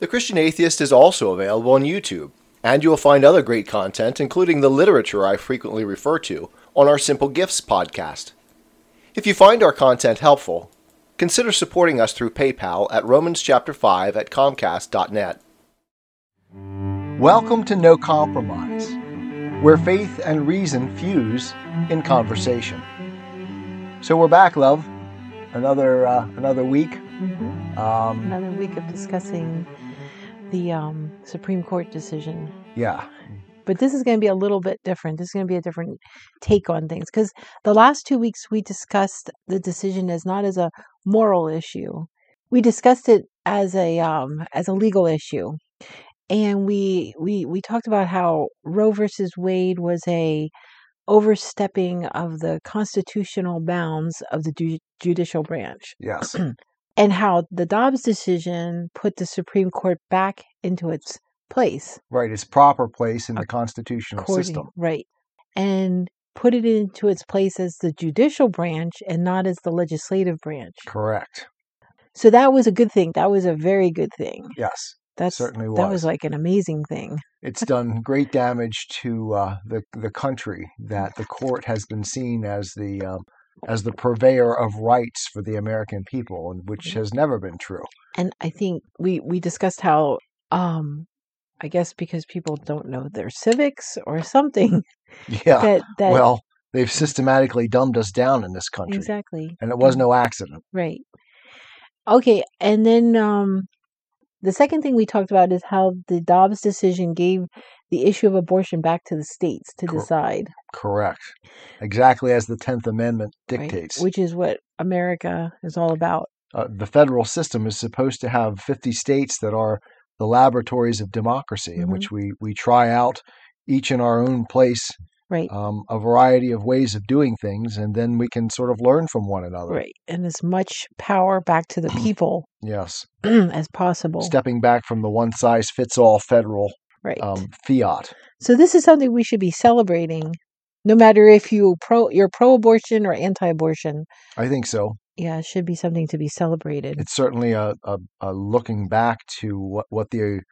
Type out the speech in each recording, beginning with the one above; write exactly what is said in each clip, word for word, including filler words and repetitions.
The Christian Atheist is also available on YouTube, and you will find other great content, including the literature I frequently refer to, on our Simple Gifts podcast. If you find our content helpful, consider supporting us through PayPal at Romans Chapter five at Comcast dot net. Welcome to No Compromise, where faith and reason fuse in conversation. So we're back, love. Another uh, another week. Mm-hmm. Um, another week of discussing the um, Supreme Court decision. Yeah. But this is going to be a little bit different. This is going to be a different take on things. Because the last two weeks we discussed the decision as not as a moral issue. We discussed it as a um, as a legal issue. And we we we talked about how Roe versus Wade was a overstepping of the constitutional bounds of the ju- judicial branch. Yes. And how the Dobbs decision put the Supreme Court back into its place. Right, its proper place in the constitutional According, system. Right. And put it into its place as the judicial branch and not as the legislative branch. Correct. So that was a good thing. That was a very good thing. Yes. That's, certainly was. That was like an amazing thing. It's done great damage to uh, the the country that the court has been seen as the um, as the purveyor of rights for the American people, and which has never been true. And I think we, we discussed how, um, I guess because people don't know their civics or something. Yeah. That, that well, they've systematically dumbed us down in this country. Exactly. And it was no accident. Right. Okay. And then... Um, The second thing we talked about is how the Dobbs decision gave the issue of abortion back to the states to Cor- decide. Correct. Exactly as the tenth Amendment dictates. Right? Which is what America is all about. Uh, the federal system is supposed to have fifty states that are the laboratories of democracy, mm-hmm. in which we, we try out each in our own place right. um, a variety of ways of doing things, and then we can sort of learn from one another. Right. And as much power back to the people. Yes. As possible. Stepping back from the one-size-fits-all federal right. um, fiat. So this is something we should be celebrating, no matter if you pro, you're pro-abortion or anti-abortion. I think so. Yeah, it should be something to be celebrated. It's certainly a, a, a looking back to what, what, the,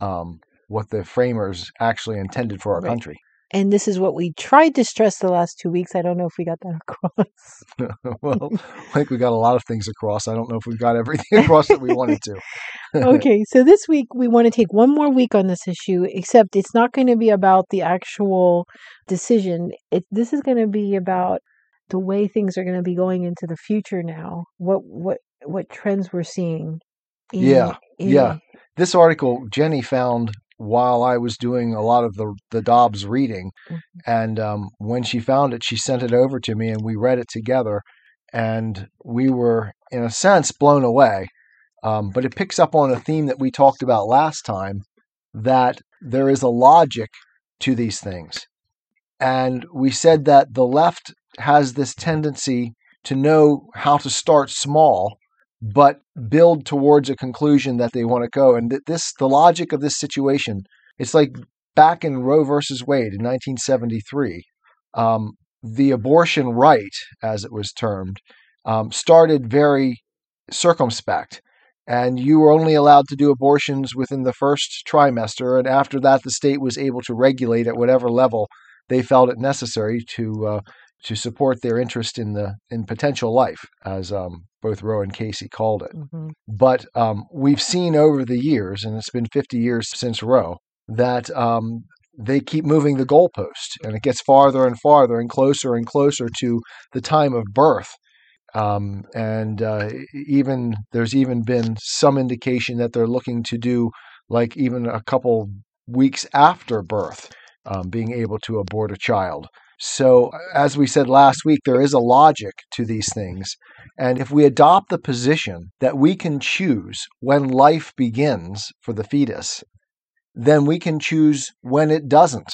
um, what the framers actually intended for our right. country. And this is what we tried to stress the last two weeks. I don't know if we got that across. Well, I think we got a lot of things across. I don't know if we got everything across that we wanted to. Okay, so this week we want to take one more week on this issue, except it's not going to be about the actual decision. It, this is going to be about the way things are going to be going into the future now, what what, what trends we're seeing. In, yeah, in, yeah. This article, Jenny found... while I was doing a lot of the the Dobbs reading, and um, when she found it, she sent it over to me, and we read it together, and we were, in a sense, blown away. Um, but it picks up on a theme that we talked about last time, that there is a logic to these things. And we said that the left has this tendency to know how to start small, but build towards a conclusion that they want to go. And this, the logic of this situation, it's like back in Roe versus Wade in nineteen seventy-three, um, the abortion right, as it was termed, um, started very circumspect. And you were only allowed to do abortions within the first trimester. And after that, the state was able to regulate at whatever level they felt it necessary to uh, to support their interest in the in potential life, as um, both Roe and Casey called it. Mm-hmm. But um, we've seen over the years, and it's been fifty years since Roe, that um, they keep moving the goalpost, and it gets farther and farther and closer and closer to the time of birth. Um, and uh, even there's even been some indication that they're looking to do, like even a couple weeks after birth, um, being able to abort a child. So as we said last week, there is a logic to these things. And if we adopt the position that we can choose when life begins for the fetus, then we can choose when it doesn't.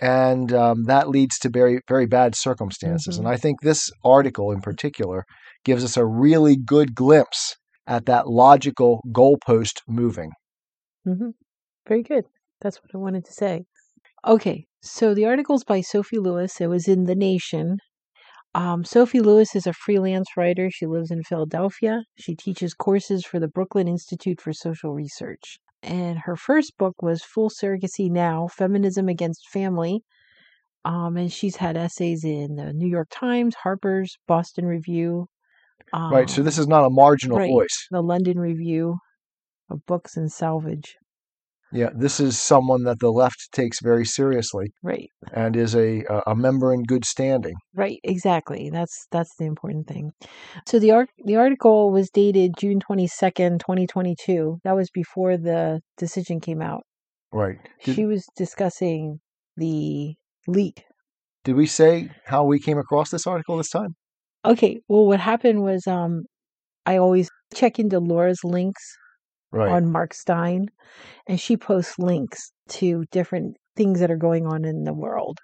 And um, that leads to very, very bad circumstances. Mm-hmm. And I think this article in particular gives us a really good glimpse at that logical goalpost moving. Mm-hmm. Very good. That's what I wanted to say. Okay, so the article's by Sophie Lewis. It was in The Nation. Um, Sophie Lewis is a freelance writer. She lives in Philadelphia. She teaches courses for the Brooklyn Institute for Social Research. And her first book was Full Surrogacy Now, Feminism Against Family. Um, and she's had essays in the New York Times, Harper's, Boston Review. Um, right, so this is not a marginal right, voice. The London Review of Books and Salvage. Yeah, this is someone that the left takes very seriously. Right. And is a a member in good standing. Right, exactly. That's that's the important thing. So the art, the article was dated June twenty-second, twenty twenty-two. That was before the decision came out. Right. Did, she was discussing the leak. Did we say how we came across this article this time? Okay, well what happened was um I always check into Laura's links. Right. On Mark Stein, and she posts links to different things that are going on in the world.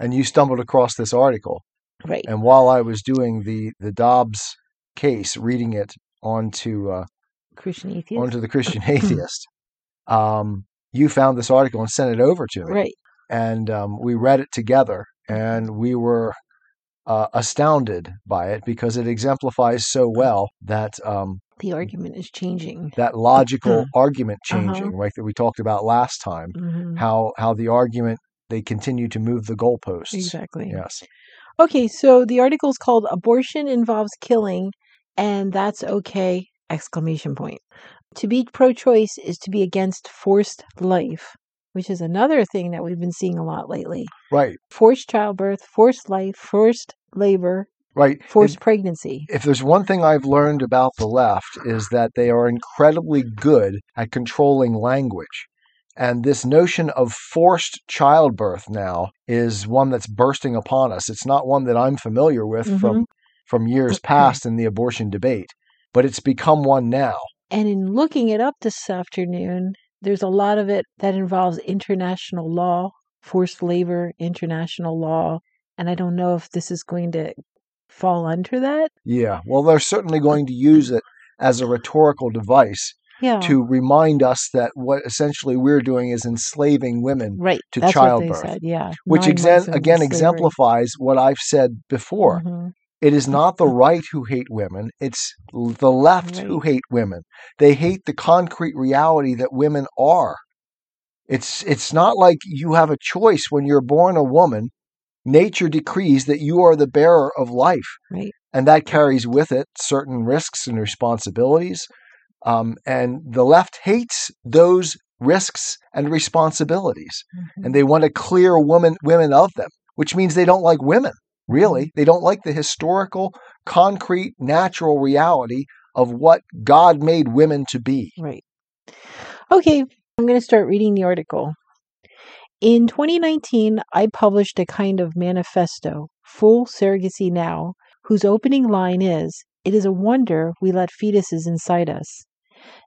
And you stumbled across this article. Right. And while I was doing the, the Dobbs case, reading it onto, uh, Christian Atheist. onto the Christian Atheist, um, you found this article and sent it over to me. Right. And um, we read it together, and we were uh, astounded by it because it exemplifies so well that... Um, The argument is changing. That logical uh-huh. argument changing, uh-huh. right, that we talked about last time, mm-hmm. how how the argument, they continue to move the goalposts. Exactly. Yes. Okay, so the article is called Abortion Involves Killing, and That's Okay, exclamation point. To be pro-choice is to be against forced life, which is another thing that we've been seeing a lot lately. Right. Forced childbirth, forced life, forced labor. Right. Forced if, pregnancy. If there's one thing I've learned about the left is that they are incredibly good at controlling language. And this notion of forced childbirth now is one that's bursting upon us. It's not one that I'm familiar with mm-hmm. from, from years past in the abortion debate, but it's become one now. And in looking it up this afternoon, there's a lot of it that involves international law, forced labor, international law. And I don't know if this is going to fall under that? Yeah. Well, they're certainly going to use it as a rhetorical device yeah. to remind us that what essentially we're doing is enslaving women right. to That's childbirth. What they said. Yeah. Which exa- again exemplifies what I've said before. Mm-hmm. It is not the right who hate women. It's the left right. who hate women. They hate the concrete reality that women are. It's it's not like you have a choice when you're born a woman. Nature decrees that you are the bearer of life, right. and that carries with it certain risks and responsibilities. Um, and the left hates those risks and responsibilities, mm-hmm. and they want to clear women, women of them, which means they don't like women, really. They don't like the historical, concrete, natural reality of what God made women to be. Right. Okay, I'm going to start reading the article. In twenty nineteen, I published a kind of manifesto, Full Surrogacy Now, whose opening line is, "It is a wonder we let fetuses inside us."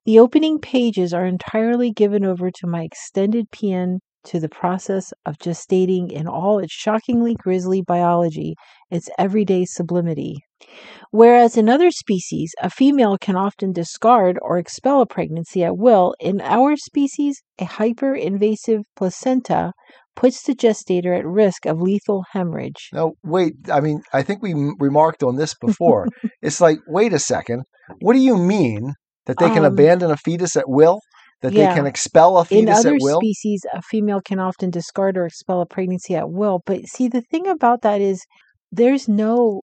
The opening pages are entirely given over to my extended paean to the process of gestating in all its shockingly grisly biology, its everyday sublimity. Whereas in other species, a female can often discard or expel a pregnancy at will, in our species, a hyper-invasive placenta puts the gestator at risk of lethal hemorrhage. No, wait, I mean, I think we m- remarked on this before. It's like, wait a second, what do you mean that they can um, abandon a fetus at will? That yeah. they can expel a fetus at will? In other species, a female can often discard or expel a pregnancy at will. But see, the thing about that is there's no,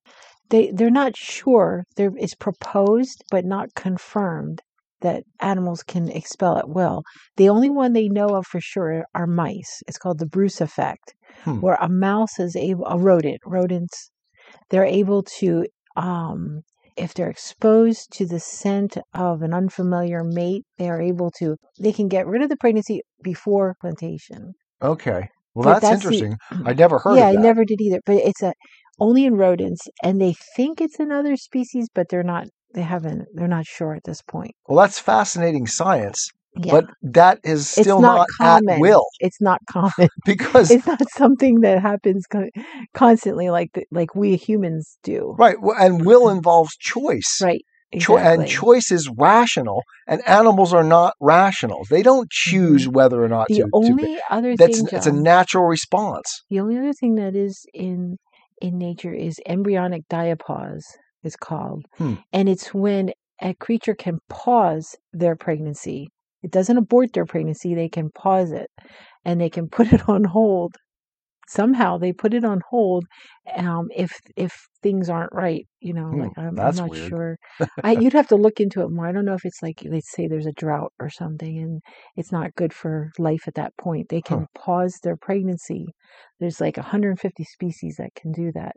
they, they're not sure. There, it's proposed but not confirmed that animals can expel at will. The only one they know of for sure are mice. It's called the Bruce effect, hmm. where a mouse is able, a rodent, rodents, they're able to, um, if they're exposed to the scent of an unfamiliar mate, they are able to, they can get rid of the pregnancy before implantation. Okay. Well, that's, that's interesting. The, I never heard yeah, of that. Yeah, I never did either. But it's a only in rodents, and they think it's in other species, but they're not, they haven't, they're not sure at this point. Well, that's fascinating science. Yeah. But that is still not, not at will. It's not common. Because it's not something that happens con- constantly like the, like we humans do. Right. And will involves choice. Right. Exactly. Cho- and choice is rational. And animals are not rational. They don't choose whether or not the to. The only to be. other That's, thing, John, it's a natural response. The only other thing that is in in nature is embryonic diapause, is called. Hmm. And it's when a creature can pause their pregnancy. It doesn't abort their pregnancy. They can pause it and they can put it on hold. Somehow they put it on hold um, if if things aren't right. You know, hmm, like I'm, I'm not weird. sure. I, you'd have to look into it more. I don't know if it's like they say there's a drought or something and it's not good for life at that point. They can huh. pause their pregnancy. There's like one hundred fifty species that can do that.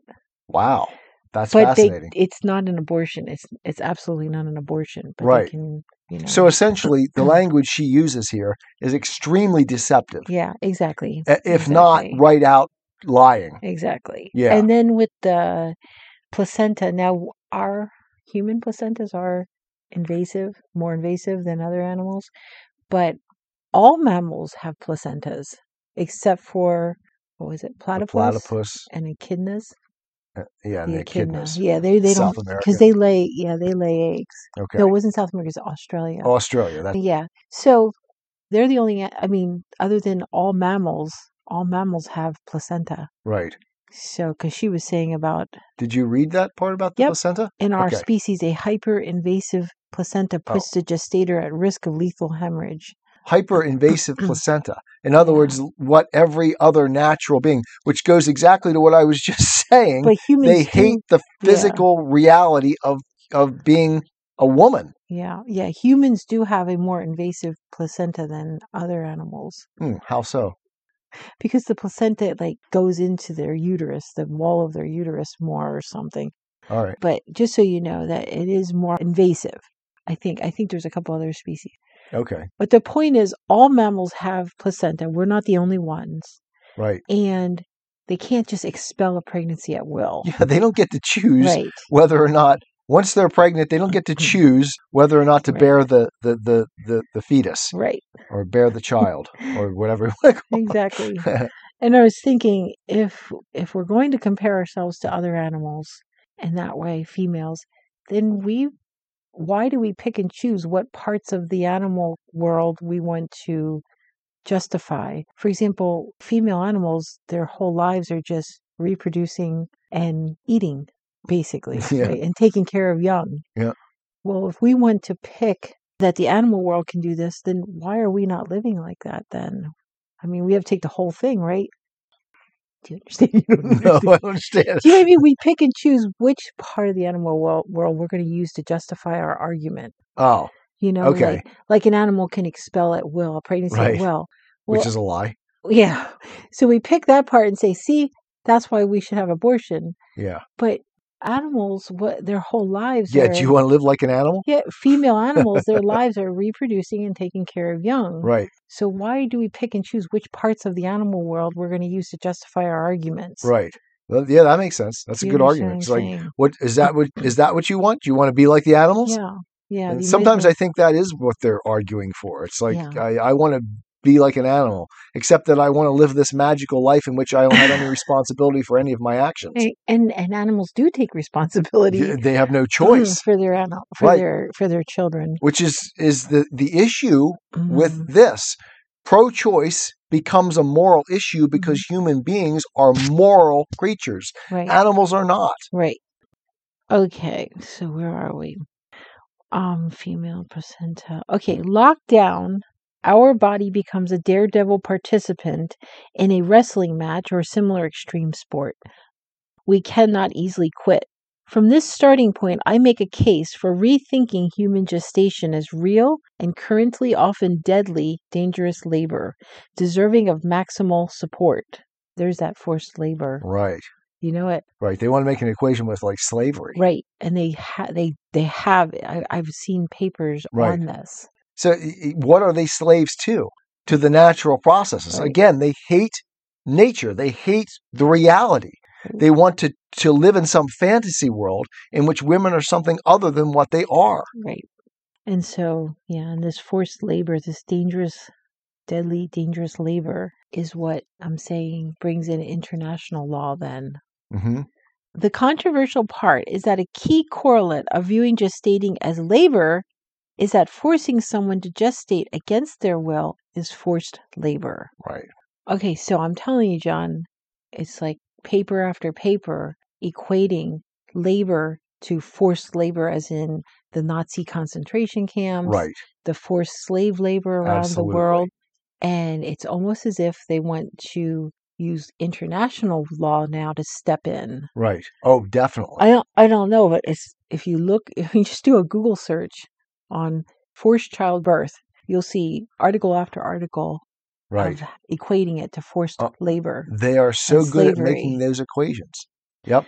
Wow. That's but fascinating. They, it's not an abortion. It's it's absolutely not an abortion. But right. They can, you know. So essentially, the language she uses here is extremely deceptive. Yeah, exactly. If exactly. not right out lying. Exactly. Yeah. And then with the placenta, now our human placentas are invasive, more invasive than other animals. But all mammals have placentas, except for, what was it, platypus, platypus. and echidnas. Yeah, and the echidnas. Yeah, they they South don't because they lay yeah they lay eggs. Okay, no, it wasn't South America; it's Australia. Australia, that's... yeah. So they're the only. I mean, other than all mammals, all mammals have placenta. Right. So, because she was saying about. Did you read that part about the yep. placenta? In our okay. species, a hyper-invasive placenta puts oh. the gestator at risk of lethal hemorrhage. Hyper-invasive placenta. In other yeah. words, what every other natural being, which goes exactly to what I was just saying, but humans they do, hate the physical yeah. reality of of being a woman. Yeah, yeah. Humans do have a more invasive placenta than other animals. Mm, how so? Because the placenta like goes into their uterus, the wall of their uterus more or something. All right. But just so you know that it is more invasive. I think. I think there's a couple other species. Okay. But the point is, all mammals have placenta. We're not the only ones. Right. And they can't just expel a pregnancy at will. Yeah, they don't get to choose right. whether or not, once they're pregnant, they don't get to choose whether or not to right. bear the, the, the, the, the fetus. Right. Or bear the child or whatever. Exactly. And I was thinking, if if we're going to compare ourselves to other animals, and that way females, then we... why do we pick and choose what parts of the animal world we want to justify? For example, female animals, their whole lives are just reproducing and eating, basically, yeah. right? And taking care of young. Yeah. Well, if we want to pick that the animal world can do this, then why are we not living like that then? I mean, we have to take the whole thing, right? Do you understand? You don't understand. No, I don't understand. Do you know what I mean? We pick and choose which part of the animal world we're going to use to justify our argument. Oh, you know, okay. Like, like an animal can expel at will, a pregnancy right. at will, well, which is a lie. Yeah. So we pick that part and say, "See, that's why we should have abortion." Yeah. But animals, what their whole lives. Yeah. Are, do you want to live like an animal? Yeah. Female animals, their lives are reproducing and taking care of young. Right. So why do we pick and choose which parts of the animal world we're going to use to justify our arguments? Right. Well, yeah, that makes sense. That's you a good argument. It's like, what is that? What is that? What you want? You want to be like the animals? Yeah. Yeah. And sometimes I think that is what they're arguing for. It's like yeah. I, I want to be like an animal, except that I want to live this magical life in which I don't have any responsibility for any of my actions. And and animals do take responsibility. Yeah, they have no choice for their animal, for right. their for their children. Which is is the the issue mm-hmm. with this. Pro-choice becomes a moral issue because mm-hmm. human beings are moral creatures. Right. Animals are not. Right. Okay. So where are we? Um, female placenta. Okay. Lockdown. Our body becomes a daredevil participant in a wrestling match or similar extreme sport. We cannot easily quit. From this starting point, I make a case for rethinking human gestation as real and currently often deadly, dangerous labor, deserving of maximal support. There's that forced labor. Right. You know it. Right. They want to make an equation with like slavery. Right. And they, ha- they, they have, I- I've seen papers right. on this. So what are they slaves to? To the natural processes. Right. Again, they hate nature. They hate the reality. They want to, to live in some fantasy world in which women are something other than what they are. Right. And so, yeah, and this forced labor, this dangerous, deadly, dangerous labor is what I'm saying brings in international law then. Mm-hmm. The controversial part is that a key correlate of viewing gestating as labor is that forcing someone to gestate against their will is forced labor. Right. Okay, so I'm telling you, John, it's like paper after paper equating labor to forced labor, as in the Nazi concentration camps, right. the forced slave labor around Absolutely. the world. And it's almost as if they want to use international law now to step in. Right. Oh, definitely. I don't, I don't know, but it's, if you look, if you just do a Google search on forced childbirth, you'll see article after article right. of equating it to forced uh, labor. They are so good slavery. at making those equations. Yep.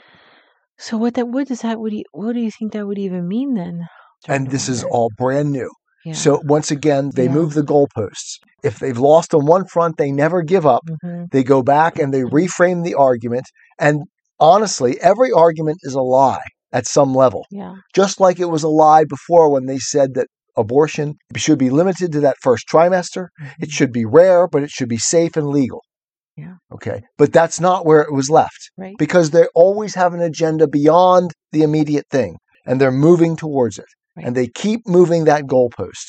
So what that what does that what do you, what do you think that would even mean then? And this is all brand new. Yeah. So once again, they yeah. move the goalposts. If they've lost on one front, they never give up. Mm-hmm. They go back and they reframe the argument. And honestly, every argument is a lie at some level. Yeah. Just like it was a lie before when they said that abortion should be limited to that first trimester. Mm-hmm. It should be rare, but it should be safe and legal. Yeah. Okay. But that's not where it was left. Right. Because they always have an agenda beyond the immediate thing, and they're moving towards it. Right. And they keep moving that goalpost.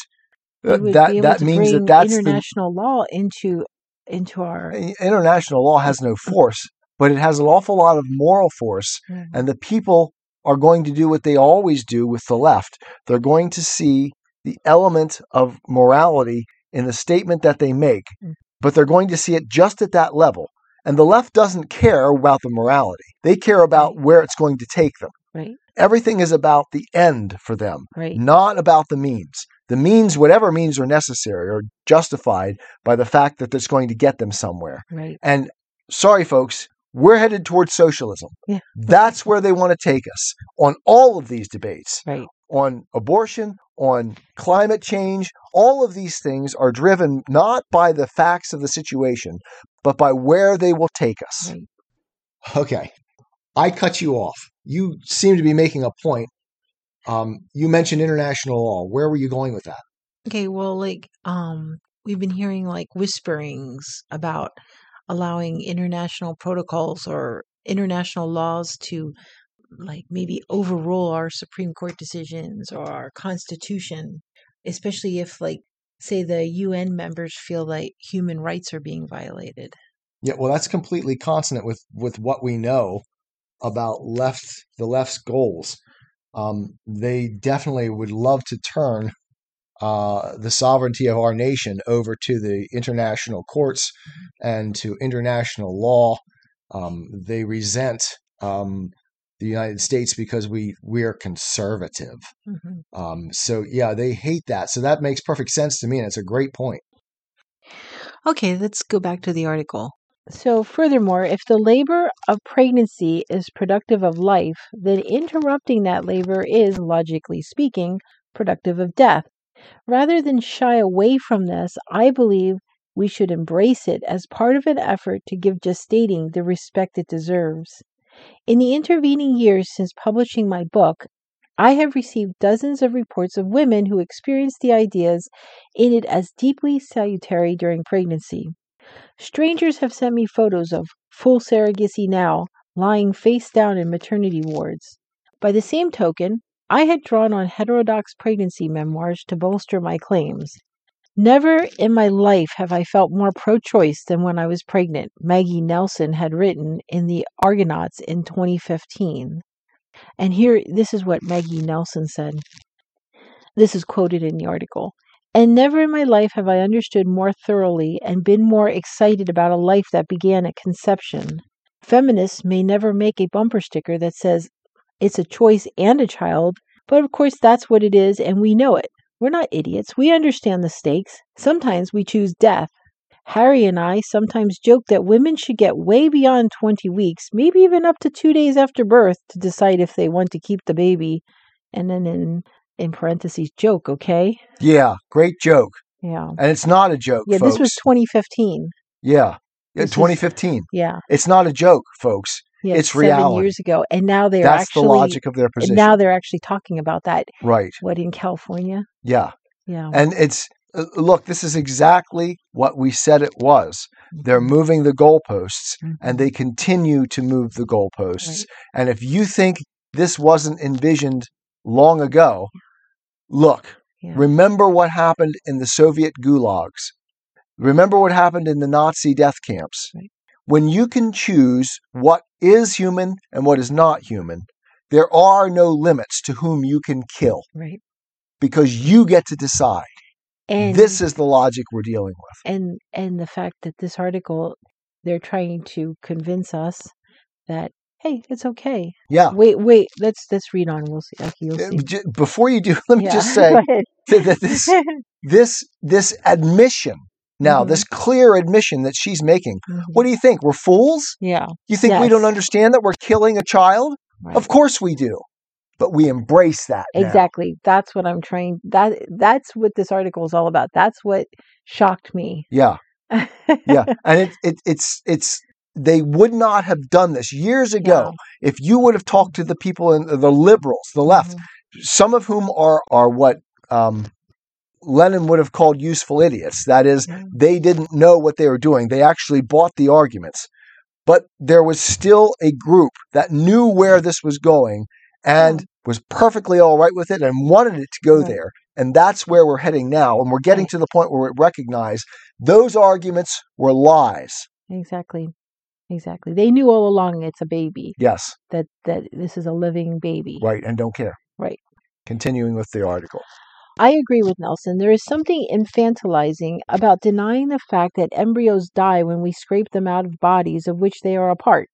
That that means that that's international the, law into into our international law has no force, but it has an awful lot of moral force. Mm-hmm. And the people are going to do what they always do with the left. They're going to see the element of morality in the statement that they make, mm-hmm. but they're going to see it just at that level. And the left doesn't care about the morality; they care about where it's going to take them. Right. Everything is about the end for them, right. not about the means. The means, whatever means are necessary, are justified by the fact that it's going to get them somewhere. Right. And sorry, folks, we're headed towards socialism. Yeah. That's where they want to take us on all of these debates, right. on abortion, on climate change. All of these things are driven not by the facts of the situation, but by where they will take us. Right. Okay. I cut you off. You seem to be making a point. Um, you mentioned international law. Where were you going with that? Okay, well, like um, we've been hearing like whisperings about allowing international protocols or international laws to like maybe overrule our Supreme Court decisions or our Constitution, especially if like, say, the U N members feel like human rights are being violated. Yeah, well, that's completely consonant with, with what we know about left the left's goals. Um, they definitely would love to turn uh, the sovereignty of our nation over to the international courts and to international law. Um, they resent um, the United States because we we are conservative. Mm-hmm. Um, so yeah, they hate that. So that makes perfect sense to me, and it's a great point. Okay, let's go back to the article. So furthermore, if the labor of pregnancy is productive of life, then interrupting that labor is, logically speaking, productive of death. Rather than shy away from this, I believe we should embrace it as part of an effort to give gestating the respect it deserves. In the intervening years since publishing my book, I have received dozens of reports of women who experienced the ideas in it as deeply salutary during pregnancy. Strangers have sent me photos of Full Surrogacy Now lying face down in maternity wards. By the same token, I had drawn on heterodox pregnancy memoirs to bolster my claims. Never in my life have I felt more pro-choice than when I was pregnant, Maggie Nelson had written in The Argonauts in twenty fifteen. And here, this is what Maggie Nelson said. This is quoted in the article. And never in my life have I understood more thoroughly and been more excited about a life that began at conception. Feminists may never make a bumper sticker that says, it's a choice and a child, but of course that's what it is and we know it. We're not idiots. We understand the stakes. Sometimes we choose death. Harry and I sometimes joke that women should get way beyond twenty weeks, maybe even up to two days after birth to decide if they want to keep the baby. And then in... in parentheses, joke, okay? Yeah, great joke. Yeah. And it's not a joke, yeah, folks. This was twenty fifteen. Yeah, this twenty fifteen. Is, yeah. It's not a joke, folks. Yeah, it's seven reality. Seven years ago. And now they're That's actually... That's the logic of their position. Now they're actually talking about that. Right. What, in California? Yeah. Yeah. And it's... Uh, look, this is exactly what we said it was. They're moving the goalposts, mm-hmm. and they continue to move the goalposts. Right. And if you think this wasn't envisioned long ago... Look, yeah. remember what happened in the Soviet gulags. Remember what happened in the Nazi death camps. Right. When you can choose what is human and what is not human, there are no limits to whom you can kill. Right. Because you get to decide. And this is the logic we're dealing with. And and the fact that this article, they're trying to convince us that, hey, it's okay. Yeah. Wait, wait, let's let's read on. We'll see. Okay, you'll see. Before you do, let me yeah. just say that this this this admission now, mm-hmm. this clear admission that she's making, mm-hmm. what do you think? We're fools? Yeah. You think yes. we don't understand that we're killing a child? Right. Of course we do. But we embrace that. Now. Exactly. That's what I'm trying. That that's what this article is all about. That's what shocked me. Yeah. Yeah. And it, it it's it's they would not have done this years ago yeah. if you would have talked to the people in the liberals, the left, mm-hmm. some of whom are are what um, Lenin would have called useful idiots. That is, mm-hmm. they didn't know what they were doing. They actually bought the arguments. But there was still a group that knew where this was going and was perfectly all right with it and wanted it to go right. there. And that's where we're heading now. And we're getting right. to the point where we recognize those arguments were lies. Exactly. Exactly. They knew all along it's a baby. Yes. That that this is a living baby. Right. And don't care. Right. Continuing with the article. I agree with Nelson. There is something infantilizing about denying the fact that embryos die when we scrape them out of bodies of which they are a part.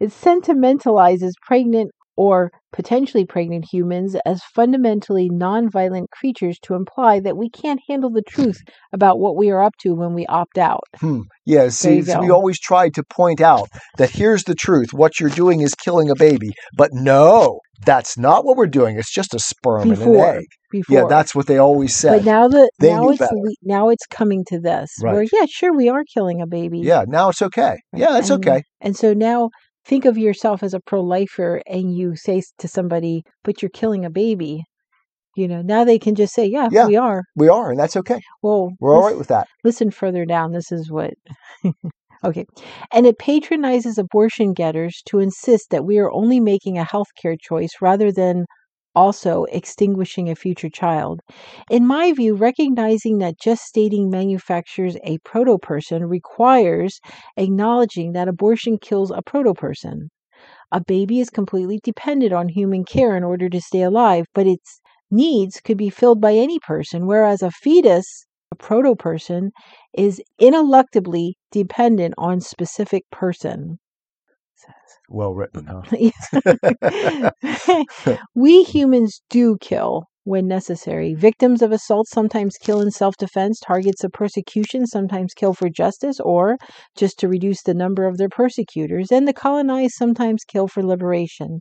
It sentimentalizes pregnant or potentially pregnant humans as fundamentally non-violent creatures to imply that we can't handle the truth about what we are up to when we opt out. Hmm. Yeah, see, so we always try to point out that here's the truth. What you're doing is killing a baby. But no, that's not what we're doing. It's just a sperm before, and an egg. Before. Yeah, that's what they always said. But now, the, now, it's, now it's coming to this. Right. Where, yeah, sure, we are killing a baby. Yeah, now it's okay. Yeah, it's and, okay. And so now... think of yourself as a pro-lifer and you say to somebody, but you're killing a baby. You know, now they can just say, yeah, yeah we are. We are, and that's okay. Well, we're all right with that. Listen further down. This is what... okay. And it patronizes abortion getters to insist that we are only making a healthcare choice rather than also extinguishing a future child. In my view, recognizing that just stating manufactures a proto-person requires acknowledging that abortion kills a proto-person. A baby is completely dependent on human care in order to stay alive, but its needs could be filled by any person, whereas a fetus, a proto-person, is ineluctably dependent on specific person. Well written, huh? We humans do kill when necessary. Victims of assault sometimes kill in self-defense. Targets of persecution sometimes kill for justice or just to reduce the number of their persecutors. And the colonized sometimes kill for liberation.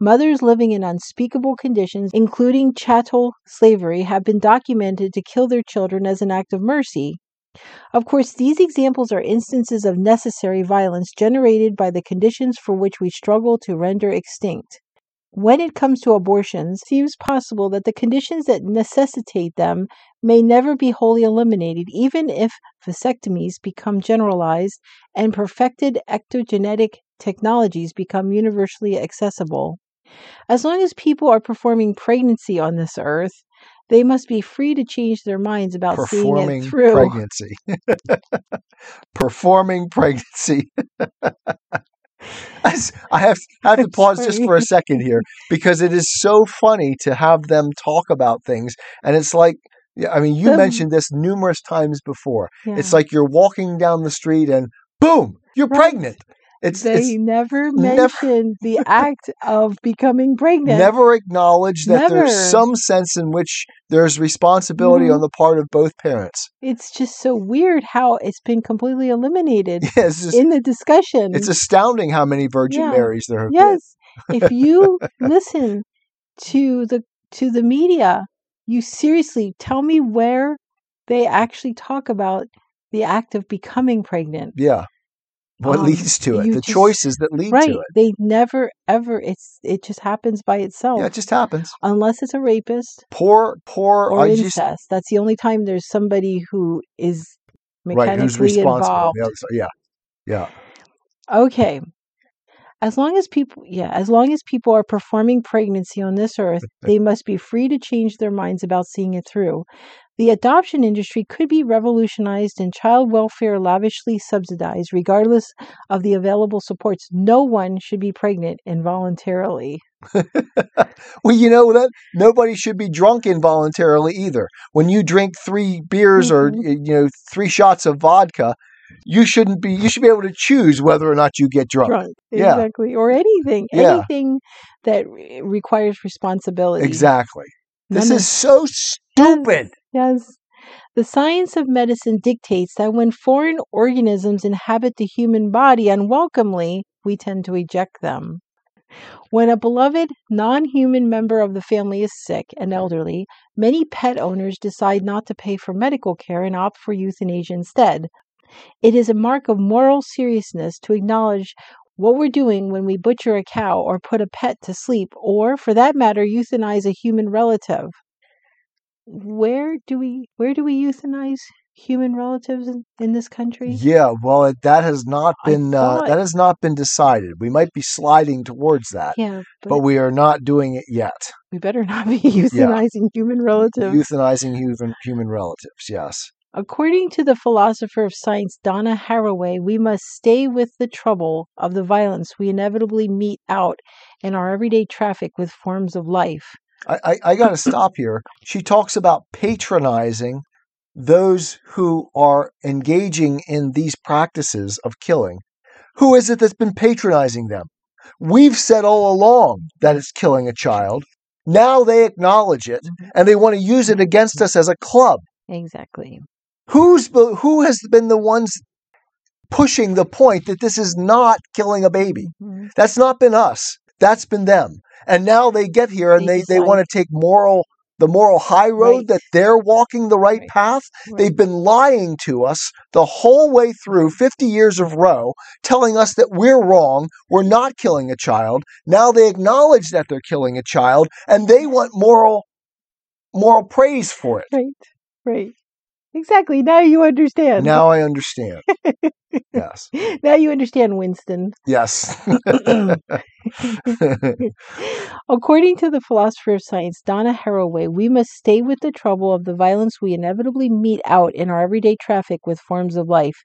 Mothers living in unspeakable conditions, including chattel slavery, have been documented to kill their children as an act of mercy. Of course, these examples are instances of necessary violence generated by the conditions for which we struggle to render extinct. When it comes to abortions, it seems possible that the conditions that necessitate them may never be wholly eliminated, even if vasectomies become generalized and perfected ectogenetic technologies become universally accessible. As long as people are performing pregnancy on this earth, they must be free to change their minds about Performing seeing it through. Pregnancy. Performing pregnancy. I have, I have to pause Sorry. just for a second here because it is so funny to have them talk about things. And it's like, I mean, you um, mentioned this numerous times before. Yeah. It's like you're walking down the street and boom, you're right. pregnant. It's, they it's never mentioned never, the act of becoming pregnant. Never acknowledge that never. There's some sense in which there's responsibility mm-hmm. on the part of both parents. It's just so weird how it's been completely eliminated yeah, just, in the discussion. It's astounding how many Virgin yeah. Marys there have yes. been. Yes. If you listen to the to the media, you seriously tell me where they actually talk about the act of becoming pregnant. Yeah. What um, leads to it? The just, choices that lead right, to it. They never, ever, it's it just happens by itself. Yeah, it just happens. Unless it's a rapist. Poor, poor. Or I incest. Just, That's the only time there's somebody who is mechanically right, who's responsible. Involved. Yeah, yeah. Okay. As long as people, yeah, as long as people are performing pregnancy on this earth, they must be free to change their minds about seeing it through. The adoption industry could be revolutionized and child welfare lavishly subsidized, regardless of the available supports. No one should be pregnant involuntarily. Well, you know that nobody should be drunk involuntarily either. When you drink three beers mm-hmm. or you know three shots of vodka, you shouldn't be. You should be able to choose whether or not you get drunk. drunk. Yeah. Exactly, or anything, yeah. anything that re- requires responsibility. Exactly. This None is of- so stupid. Yes. The science of medicine dictates that when foreign organisms inhabit the human body unwelcomely, we tend to eject them. When a beloved non-human member of the family is sick and elderly, many pet owners decide not to pay for medical care and opt for euthanasia instead. It is a mark of moral seriousness to acknowledge what we're doing when we butcher a cow or put a pet to sleep or, for that matter, euthanize a human relative. Where do we where do we euthanize human relatives in, in this country? Yeah, well, it, that has not been thought, uh, that has not been decided. We might be sliding towards that, yeah, but, but we are not doing it yet. We better not be euthanizing yeah. human relatives. Euthanizing human human relatives, yes. According to the philosopher of science Donna Haraway, we must stay with the trouble of the violence we inevitably mete out in our everyday traffic with forms of life. I, I, I got to stop here. She talks about patronizing those who are engaging in these practices of killing. Who is it that's been patronizing them? We've said all along that it's killing a child. Now they acknowledge it, and they want to use it against us as a club. Exactly. Who's who has been the ones pushing the point that this is not killing a baby? Mm-hmm. That's not been us. That's been them. And now they get here and they, they want to take moral the moral high road right. that they're walking the right, right. path. Right. They've been lying to us the whole way through fifty years of Roe, telling us that we're wrong, we're not killing a child. Now they acknowledge that they're killing a child and they want moral moral praise for it. Right, right. Exactly. Now you understand. Now I understand. Yes. Now you understand, Winston. Yes. According to the philosopher of science, Donna Haraway, we must stay with the trouble of the violence we inevitably mete out in our everyday traffic with forms of life,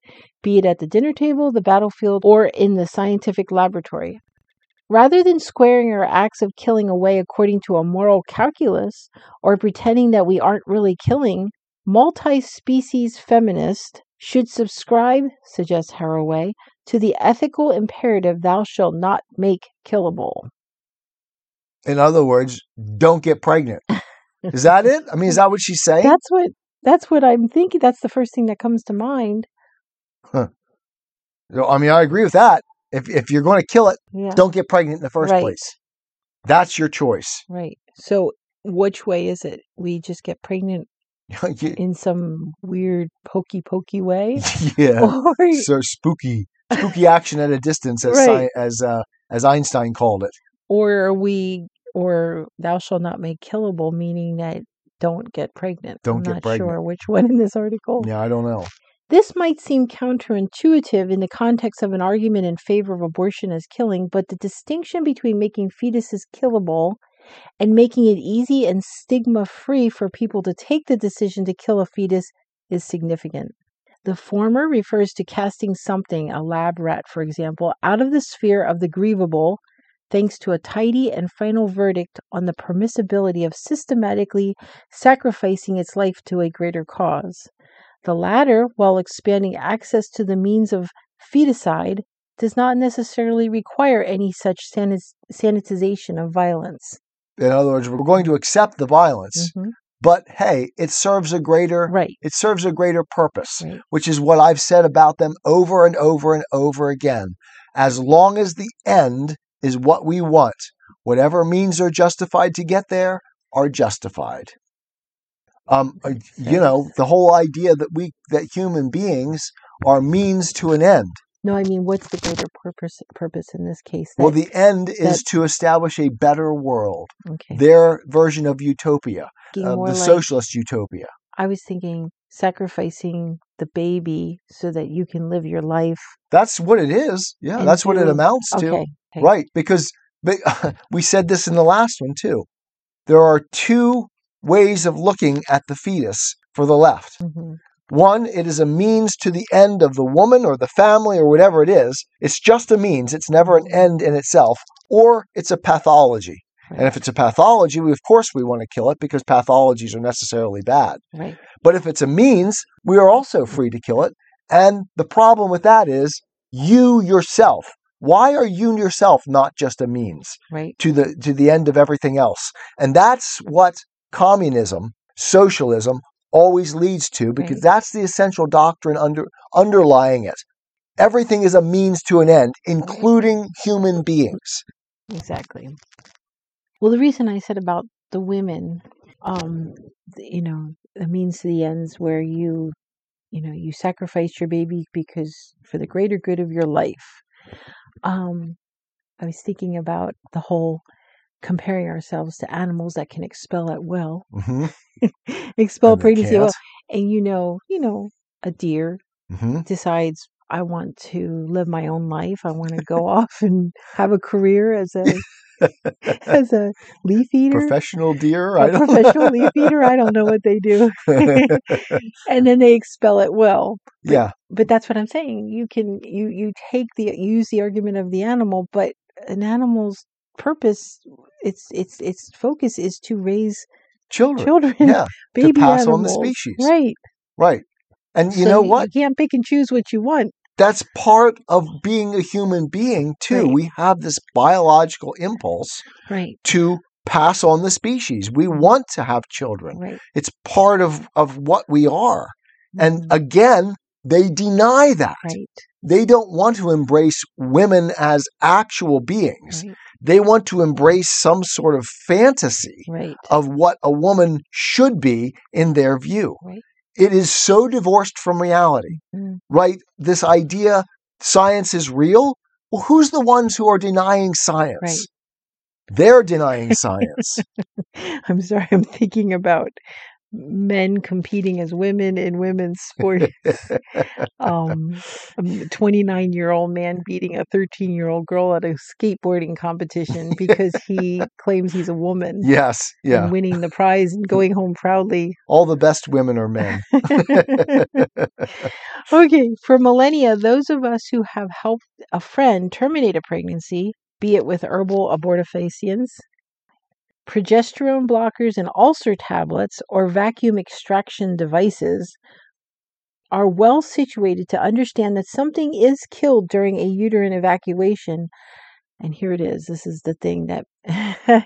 be it at the dinner table, the battlefield, or in the scientific laboratory. Rather than squaring our acts of killing away according to a moral calculus or pretending that we aren't really killing, multi-species feminists should subscribe, suggests Haraway, to the ethical imperative, thou shalt not make killable. In other words, don't get pregnant. Is that it? I mean, is that what she's saying? That's what that's what I'm thinking. That's the first thing that comes to mind. Huh. I mean, I agree with that. If if you're going to kill it, yeah. don't get pregnant in the first right. place. That's your choice. Right. So which way is it? We just get pregnant in some weird pokey pokey way, yeah, or so spooky, spooky action at a distance, as right. sci- as uh, as Einstein called it. Or we, or thou shalt not make killable, meaning that don't get pregnant. Don't I'm get not pregnant. Sure which one in this article. Yeah, I don't know. This might seem counterintuitive in the context of an argument in favor of abortion as killing, but the distinction between making fetuses killable and making it easy and stigma-free for people to take the decision to kill a fetus is significant. The former refers to casting something, a lab rat, for example, out of the sphere of the grievable, thanks to a tidy and final verdict on the permissibility of systematically sacrificing its life to a greater cause. The latter, while expanding access to the means of feticide, does not necessarily require any such sanit- sanitization of violence. In other words, we're going to accept the violence, mm-hmm. but hey, it serves a greater right. it serves a greater purpose, right. which is what I've said about them over and over and over again. As long as the end is what we want, whatever means are justified to get there are justified. Um, you know, the whole idea that we that human beings are means to an end. No, I mean, what's the greater purpose, purpose in this case? That, well, the end that, is to establish a better world, okay. their version of utopia, uh, the like, socialist utopia. I was thinking sacrificing the baby so that you can live your life. That's what it is. Yeah, that's to, what it amounts to. Okay, okay. Right, because but, uh, we said this in the last one, too. There are two ways of looking at the fetus for the left. Mm-hmm. One, it is a means to the end of the woman or the family or whatever it is. It's just a means. It's never an end in itself, or it's a pathology. Right. And if it's a pathology, we, of course, we want to kill it because pathologies are necessarily bad. Right. But if it's a means, we are also free to kill it. And the problem with that is you yourself. Why are you yourself not just a means right. to the to the end of everything else? And that's what communism, socialism always leads to, because right. that's the essential doctrine under underlying it. Everything is a means to an end, including right. human beings. Exactly. Well, the reason I said about the women, um, you know, the means to the ends where you, you know, you sacrifice your baby because for the greater good of your life. Um, I was thinking about the whole comparing ourselves to animals that can expel at will, mm-hmm. expel and pregnancy at will. And you know, you know, a deer mm-hmm. decides, I want to live my own life. I want to go off and have a career as a... as a leaf eater, professional deer, I don't professional leaf eater. I don't know what they do, and then they expel it well. But, yeah, but that's what I'm saying. You can you you take the use the argument of the animal, but an animal's purpose, its its its focus is to raise children, children, yeah, baby to pass animals. On the species, right, right. And you so know what? You can't pick and choose what you want. That's part of being a human being, too. Right. We have this biological impulse right. to pass on the species. We want to have children. Right. It's part of, of what we are. And again, they deny that. Right. They don't want to embrace women as actual beings. Right. They want to embrace some sort of fantasy right. of what a woman should be in their view. Right. It is so divorced from reality, mm-hmm. right? This idea, science is real. Well, who's the ones who are denying science? Right. They're denying science. I'm sorry. I'm thinking about men competing as women in women's sports. um, a twenty-nine-year-old man beating a thirteen-year-old girl at a skateboarding competition because he claims he's a woman. Yes, yeah. And winning the prize and going home proudly. All the best women are men. Okay, for millennia, those of us who have helped a friend terminate a pregnancy, be it with herbal abortifacients, progesterone blockers and ulcer tablets or vacuum extraction devices are well situated to understand that something is killed during a uterine evacuation. And here it is. This is the thing that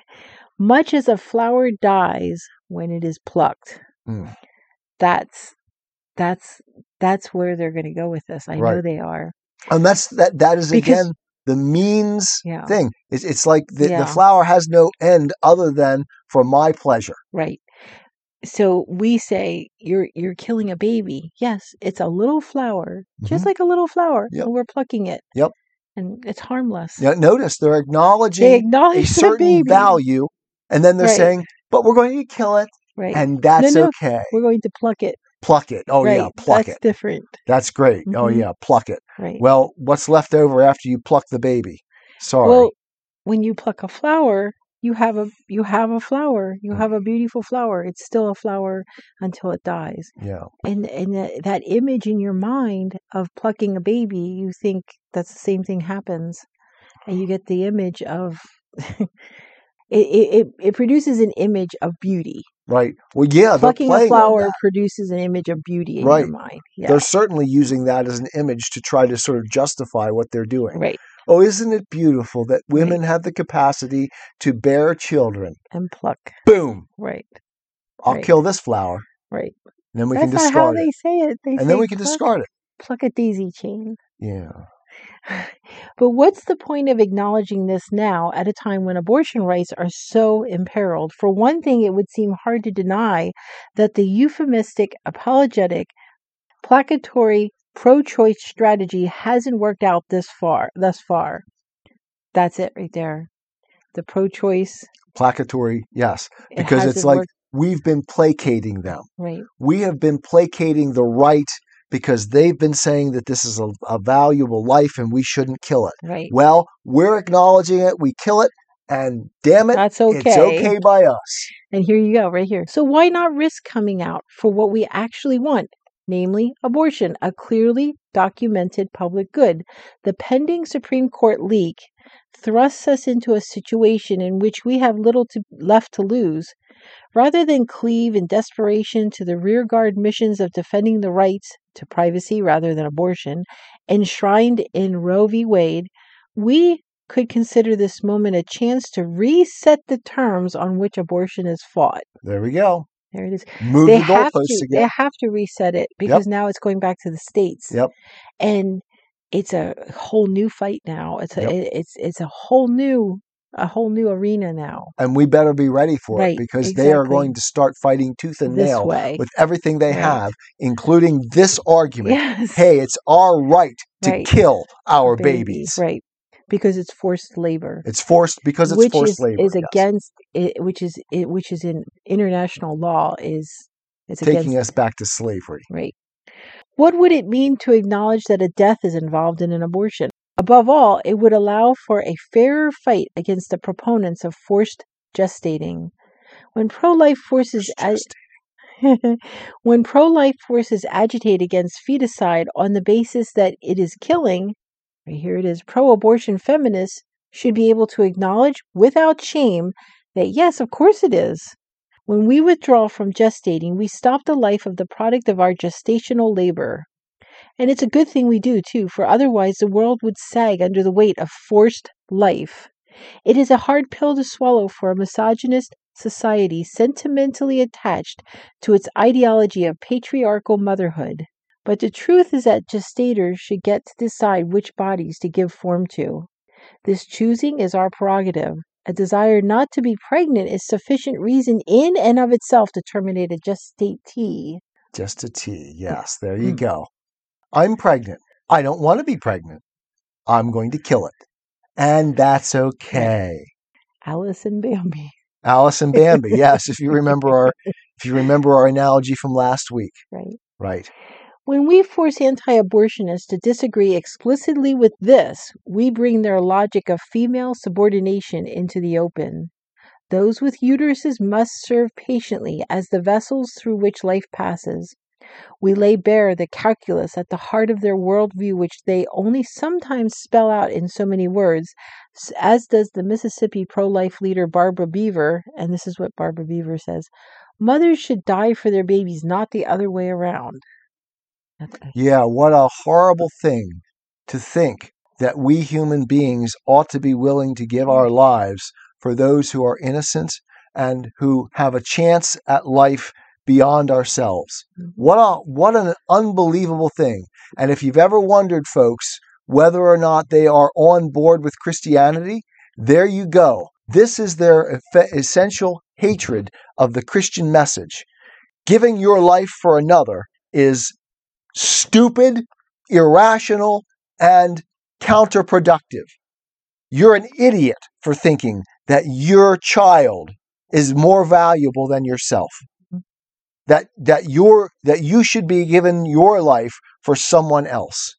much as a flower dies when it is plucked, mm. that's, that's, that's where they're going to go with this. I right. know they are. And that's, that, that is because, again, the means yeah. thing. It's, it's like the, yeah. the flower has no end other than for my pleasure. Right. So we say, you're you're killing a baby. Yes, it's a little flower, mm-hmm. just like a little flower. Yep. And we're plucking it. Yep. And it's harmless. Now, notice they're acknowledging they acknowledge a certain baby. Value. And then they're right. saying, but we're going to kill it. Right. And that's no, no, okay. We're going to pluck it. Pluck it. Oh, right. yeah, pluck That's it. That's different. That's great. Mm-hmm. Oh, yeah, pluck it. Right. Well, what's left over after you pluck the baby? Sorry. Well, when you pluck a flower, you have a you have a flower. You have a beautiful flower. It's still a flower until it dies. Yeah. And and that, that image in your mind of plucking a baby, you think that's the same thing happens. And you get the image of... it, it, it produces an image of beauty. Right. Well, yeah. Plucking a flower produces an image of beauty in right. your mind. Yeah. They're certainly using that as an image to try to sort of justify what they're doing. Right. Oh, isn't it beautiful that women right. have the capacity to bear children? And pluck. Boom. Right. I'll right. kill this flower. Right. And then we That's can discard not how it. They say it. They and say then we can pluck, discard it. Pluck a daisy chain. Yeah. But what's the point of acknowledging this now at a time when abortion rights are so imperiled? For one thing, it would seem hard to deny that the euphemistic, apologetic, placatory, pro-choice strategy hasn't worked out this far. Thus far, that's it right there. The pro-choice, placatory, yes, because it's like we've been placating them. Right, we have been placating the right. Because they've been saying that this is a, a valuable life and we shouldn't kill it. Right. Well, we're acknowledging it. We kill it. And damn it, that's okay. It's okay by us. And here you go, right here. So why not risk coming out for what we actually want? Namely, abortion, a clearly documented public good. The pending Supreme Court leak thrusts us into a situation in which we have little to, left to lose. Rather than cleave in desperation to the rearguard missions of defending the rights to privacy rather than abortion, enshrined in Roe v. Wade, we could consider this moment a chance to reset the terms on which abortion is fought. There we go. There it is. Move they the have to, They have to reset it because yep. now it's going back to the states. Yep. And it's a whole new fight now. It's a, yep. it's it's a whole new a whole new arena now. And we better be ready for right. it because exactly. they are going to start fighting tooth and this nail way. with everything they right. have, including this argument. Yes. Hey, it's our right to right. kill our babies. babies. Right. Because it's forced labor. It's forced because it's which forced is, labor. Is yes. against it, which is it, which is in international law is is taking against, us back to slavery. Right. What would it mean to acknowledge that a death is involved in an abortion? Above all, it would allow for a fairer fight against the proponents of forced gestating. When pro-life forces as when pro-life forces agitate against feticide on the basis that it is killing. Here it is. Pro-abortion feminists should be able to acknowledge without shame that, yes, of course it is. When we withdraw from gestating, we stop the life of the product of our gestational labor. And it's a good thing we do, too, for otherwise the world would sag under the weight of forced life. It is a hard pill to swallow for a misogynist society sentimentally attached to its ideology of patriarchal motherhood. But the truth is that gestators should get to decide which bodies to give form to. This choosing is our prerogative. A desire not to be pregnant is sufficient reason in and of itself to terminate a gestatee. Gestatee, yes, there you go. I'm pregnant. I don't want to be pregnant. I'm going to kill it. And that's okay. Alice and Bambi. Alice and Bambi, yes, if you remember our if you remember our analogy from last week. Right. Right. When we force anti-abortionists to disagree explicitly with this, we bring their logic of female subordination into the open. Those with uteruses must serve patiently as the vessels through which life passes. We lay bare the calculus at the heart of their worldview, which they only sometimes spell out in so many words, as does the Mississippi pro-life leader Barbara Beaver, and this is what Barbara Beaver says, mothers should die for their babies, not the other way around. Okay. Yeah, what a horrible thing to think that we human beings ought to be willing to give our lives for those who are innocent and who have a chance at life beyond ourselves. What a, what an unbelievable thing. And if you've ever wondered, folks, whether or not they are on board with Christianity, there you go. This is their essential hatred of the Christian message. Giving your life for another is stupid, irrational, and counterproductive. You're an idiot for thinking that your child is more valuable than yourself. That that you're that you should be given your life for someone else.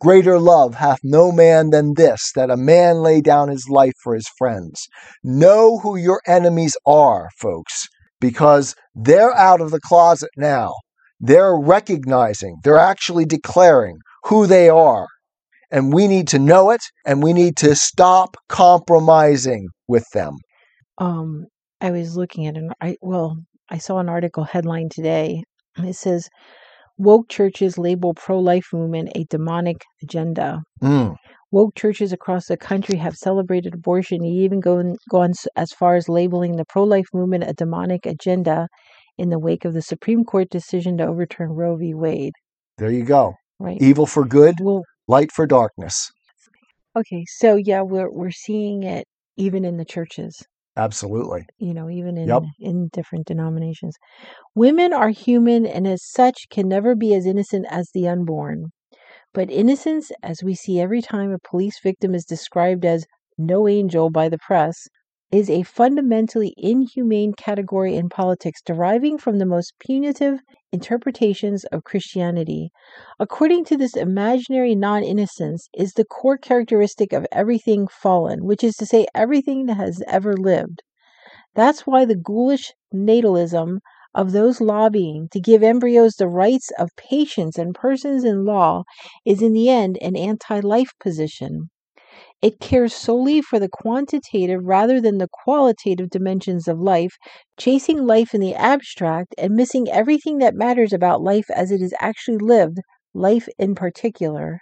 Greater love hath no man than this, that a man lay down his life for his friends. Know who your enemies are, folks, because they're out of the closet now. They're recognizing, they're actually declaring who they are. And we need to know it, and we need to stop compromising with them. Um, I was looking at an, I, well, I saw an article headline today. It says, woke churches label pro-life movement a demonic agenda. Mm. Woke churches across the country have celebrated abortion, even gone, gone as far as labeling the pro-life movement a demonic agenda in the wake of the Supreme Court decision to overturn Roe v. Wade. There you go. Right. Evil for good, well, light for darkness. Okay, so yeah, we're we're seeing it even in the churches. Absolutely. You know, even in, yep. in different denominations. Women are human and as such can never be as innocent as the unborn. But innocence, as we see every time a police victim is described as no angel by the press, is a fundamentally inhumane category in politics deriving from the most punitive interpretations of Christianity. According to this imaginary non-innocence is the core characteristic of everything fallen, which is to say everything that has ever lived. That's why the ghoulish natalism of those lobbying to give embryos the rights of patients and persons in law is in the end an anti-life position. It cares solely for the quantitative rather than the qualitative dimensions of life, chasing life in the abstract and missing everything that matters about life as it is actually lived, life in particular.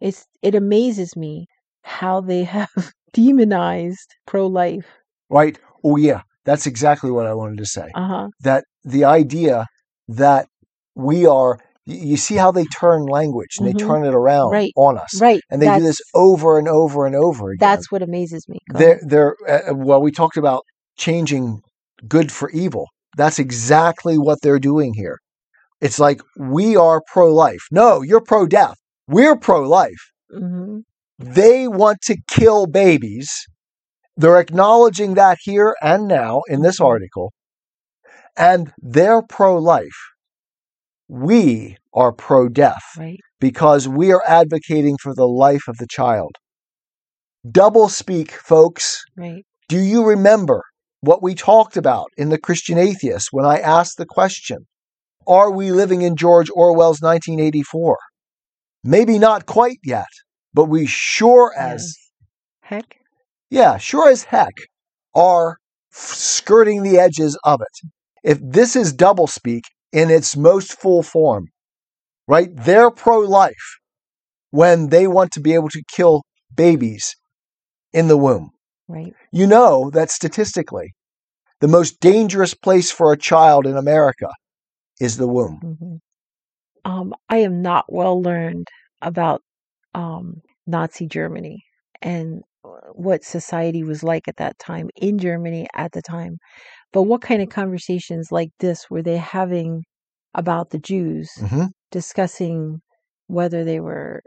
It's, it amazes me how they have demonized pro-life. Right. Oh, yeah. That's exactly what I wanted to say. Uh-huh. That the idea that we are... You see how they turn language and mm-hmm. they turn it around right. on us. Right. And they that's, do this over and over and over again. That's what amazes me. They're, they're, uh, well, we talked about changing good for evil. That's exactly what they're doing here. It's like, we are pro-life. No, you're pro-death. We're pro-life. Mm-hmm. They want to kill babies. They're acknowledging that here and now in this article. And they're pro-life. We are pro-death right. because we are advocating for the life of the child. Double speak, folks. Right. Do you remember what we talked about in The Christian Atheist when I asked the question, are we living in George Orwell's nineteen eighty-four? Maybe not quite yet, but we sure as yes. heck. Yeah, sure as heck are skirting the edges of it. If this is double speak, in its most full form, right? They're pro-life when they want to be able to kill babies in the womb. Right. You know that statistically, the most dangerous place for a child in America is the womb. Mm-hmm. Um, I am not well learned about um, Nazi Germany and what society was like at that time in Germany at the time. But what kind of conversations like this were they having about the Jews, mm-hmm. discussing whether they were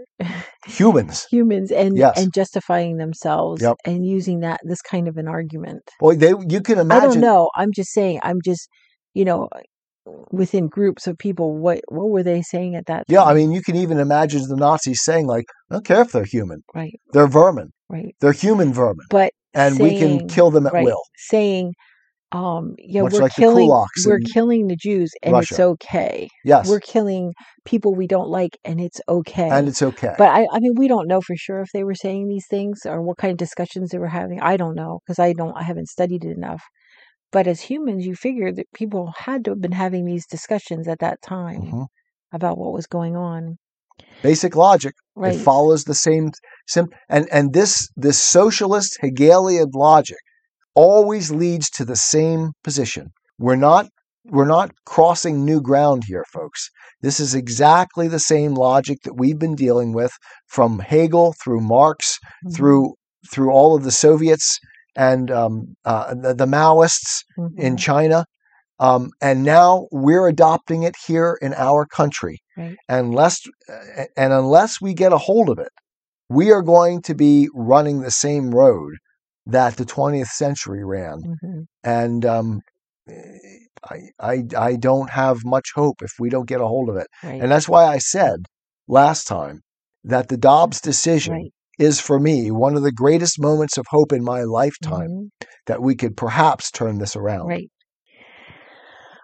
humans, humans, and yes. and justifying themselves yep. and using that this kind of an argument? Well, they you can imagine. I don't know. I'm just saying. I'm just you know within groups of people. What what were they saying at that? Yeah, time? I mean, you can even imagine the Nazis saying like, "I don't care if they're human. Right? They're vermin. Right? They're human vermin. But and saying, we can kill them at right, will." Saying. Um, yeah, Much we're like killing, we're killing the Jews and Russia. It's okay. Yes. We're killing people we don't like and it's okay. And it's okay. But I, I mean, we don't know for sure if they were saying these things or what kind of discussions they were having. I don't know because I don't, I haven't studied it enough. But as humans, you figure that people had to have been having these discussions at that time mm-hmm. about what was going on. Basic logic. Right. It follows the same, sim- and, and this, this socialist Hegelian logic always leads to the same position. We're not, we're not crossing new ground here, folks. This is exactly the same logic that we've been dealing with from Hegel through Marx, mm-hmm. through through all of the Soviets and um, uh, the, the Maoists mm-hmm. in China. Um, and now we're adopting it here in our country. Right. Unless, and unless we get a hold of it, we are going to be running the same road that the twentieth century ran. Mm-hmm. And um, I, I, I don't have much hope if we don't get a hold of it. Right. And that's why I said last time that the Dobbs decision right. is for me one of the greatest moments of hope in my lifetime mm-hmm. that we could perhaps turn this around. Right.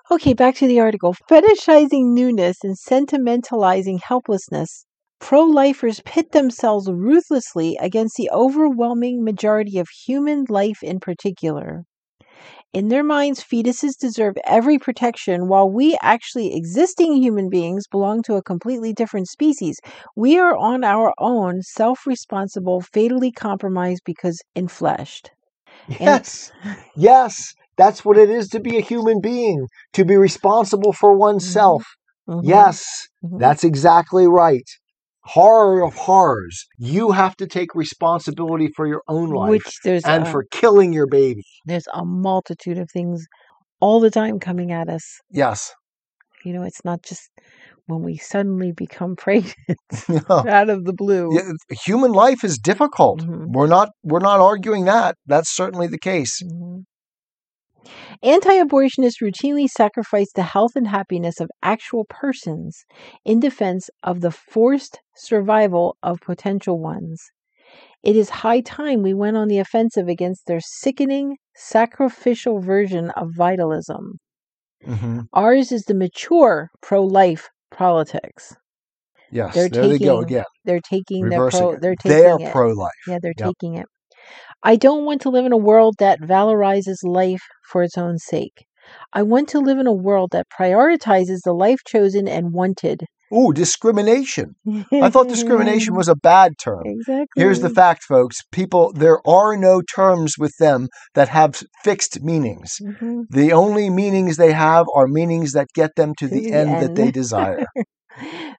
Okay, back to the article. Fetishizing newness and sentimentalizing helplessness. Pro-lifers pit themselves ruthlessly against the overwhelming majority of human life in particular. In their minds, fetuses deserve every protection, while we actually existing human beings belong to a completely different species. We are on our own, self-responsible, fatally compromised because enfleshed. Yes, and- yes, that's what it is to be a human being, to be responsible for oneself. Mm-hmm. Yes, mm-hmm. that's exactly right. Horror of horrors. You have to take responsibility for your own life Which and a, for killing your baby. There's a multitude of things all the time coming at us. Yes. You know, it's not just when we suddenly become pregnant out of the blue. Yeah, human life is difficult. Mm-hmm. We're not we're not arguing that. That's certainly the case. Mm-hmm. Anti-abortionists routinely sacrifice the health and happiness of actual persons in defense of the forced survival of potential ones. It is high time we went on the offensive against their sickening, sacrificial version of vitalism. Mm-hmm. Ours is the mature pro-life politics. Yes, they're there taking, they go again. They're taking Reversing their pro. It. They're taking they're it. pro-life. Yeah, they're yep. taking it. I don't want to live in a world that valorizes life for its own sake. I want to live in a world that prioritizes the life chosen and wanted. Ooh, discrimination. I thought discrimination was a bad term. Exactly. Here's the fact, folks. People, there are no terms with them that have fixed meanings. Mm-hmm. The only meanings they have are meanings that get them to, to the, the end, end that they desire.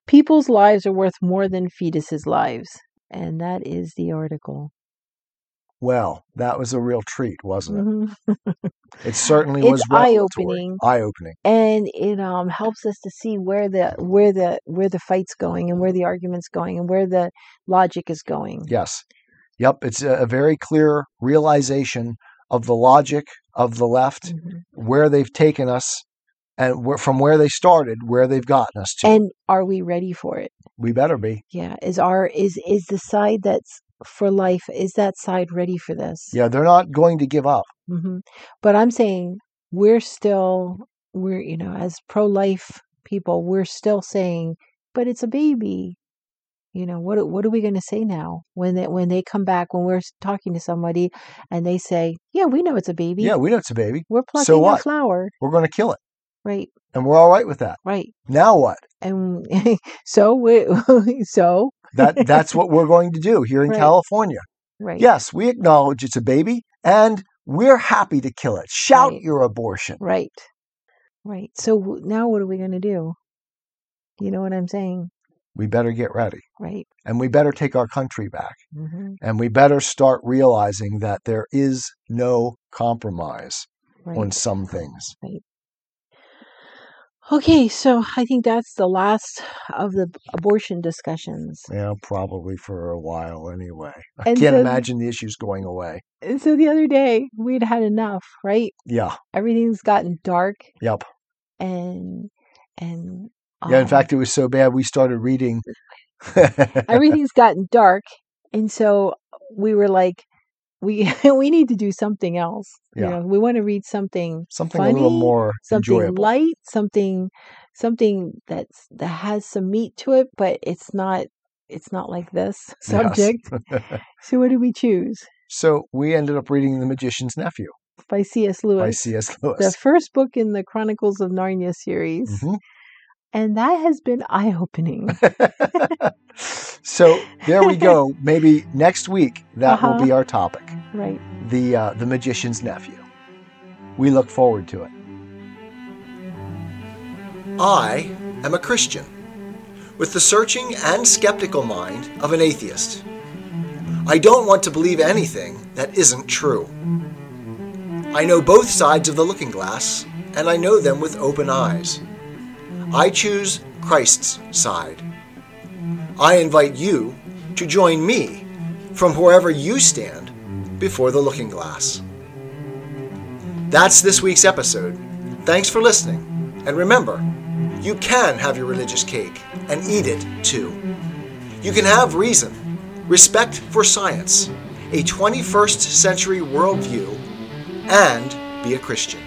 People's lives are worth more than fetuses' lives. And that is the article. Well, that was a real treat, wasn't it? Mm-hmm. It certainly it's was eye-opening. Eye-opening, and it um, helps us to see where the where the where the fight's going, and where the argument's going, and where the logic is going. Yes, yep. It's a, a very clear realization of the logic of the left, mm-hmm. where they've taken us, and where, from where they started, where they've gotten us to. And are we ready for it? We better be. Yeah. Is our is is the side that's for life, is that side ready for this? Yeah, they're not going to give up. Mm-hmm. But I'm saying we're still, we're, you know, as pro-life people, we're still saying, but it's a baby. You know, what what are we going to say now when they, when they come back, when we're talking to somebody and they say, yeah, we know it's a baby. Yeah, we know it's a baby. We're plucking so what? a flower. We're going to kill it. Right. And we're all right with that. Right. Now what? And so, we, so. that that's what we're going to do here in right. California. Right. Yes, we acknowledge it's a baby, and we're happy to kill it. Shout right. your abortion. Right. Right. So now what are we going to do? You know what I'm saying? We better get ready. Right. And we better take our country back. Mm-hmm. And we better start realizing that there is no compromise right. on some things. Right. Okay, so I think that's the last of the abortion discussions. Yeah, probably for a while anyway. I and can't so, imagine the issues going away. And so the other day, we'd had enough, right? Yeah. Everything's gotten dark. Yep. And, and... Um, yeah, in fact, it was so bad, we started reading. Everything's gotten dark, and so we were like, We we need to do something else. Yeah. You know, we want to read something something funny, a little more something enjoyable. light, something something that's that has some meat to it, but it's not it's not like this subject. Yes. So what did we choose? So we ended up reading The Magician's Nephew by C S. Lewis. By C S. Lewis, the first book in the Chronicles of Narnia series, mm-hmm. and that has been eye opening. So there we go. Maybe next week that uh-huh. will be our topic. Right. The uh, the Magician's Nephew. We look forward to it. I am a Christian with the searching and skeptical mind of an atheist. I don't want to believe anything that isn't true. I know both sides of the looking glass, and I know them with open eyes. I choose Christ's side. I invite you to join me from wherever you stand before the looking glass. That's this week's episode. Thanks for listening. And remember, you can have your religious cake and eat it too. You can have reason, respect for science, a twenty-first century worldview, and be a Christian.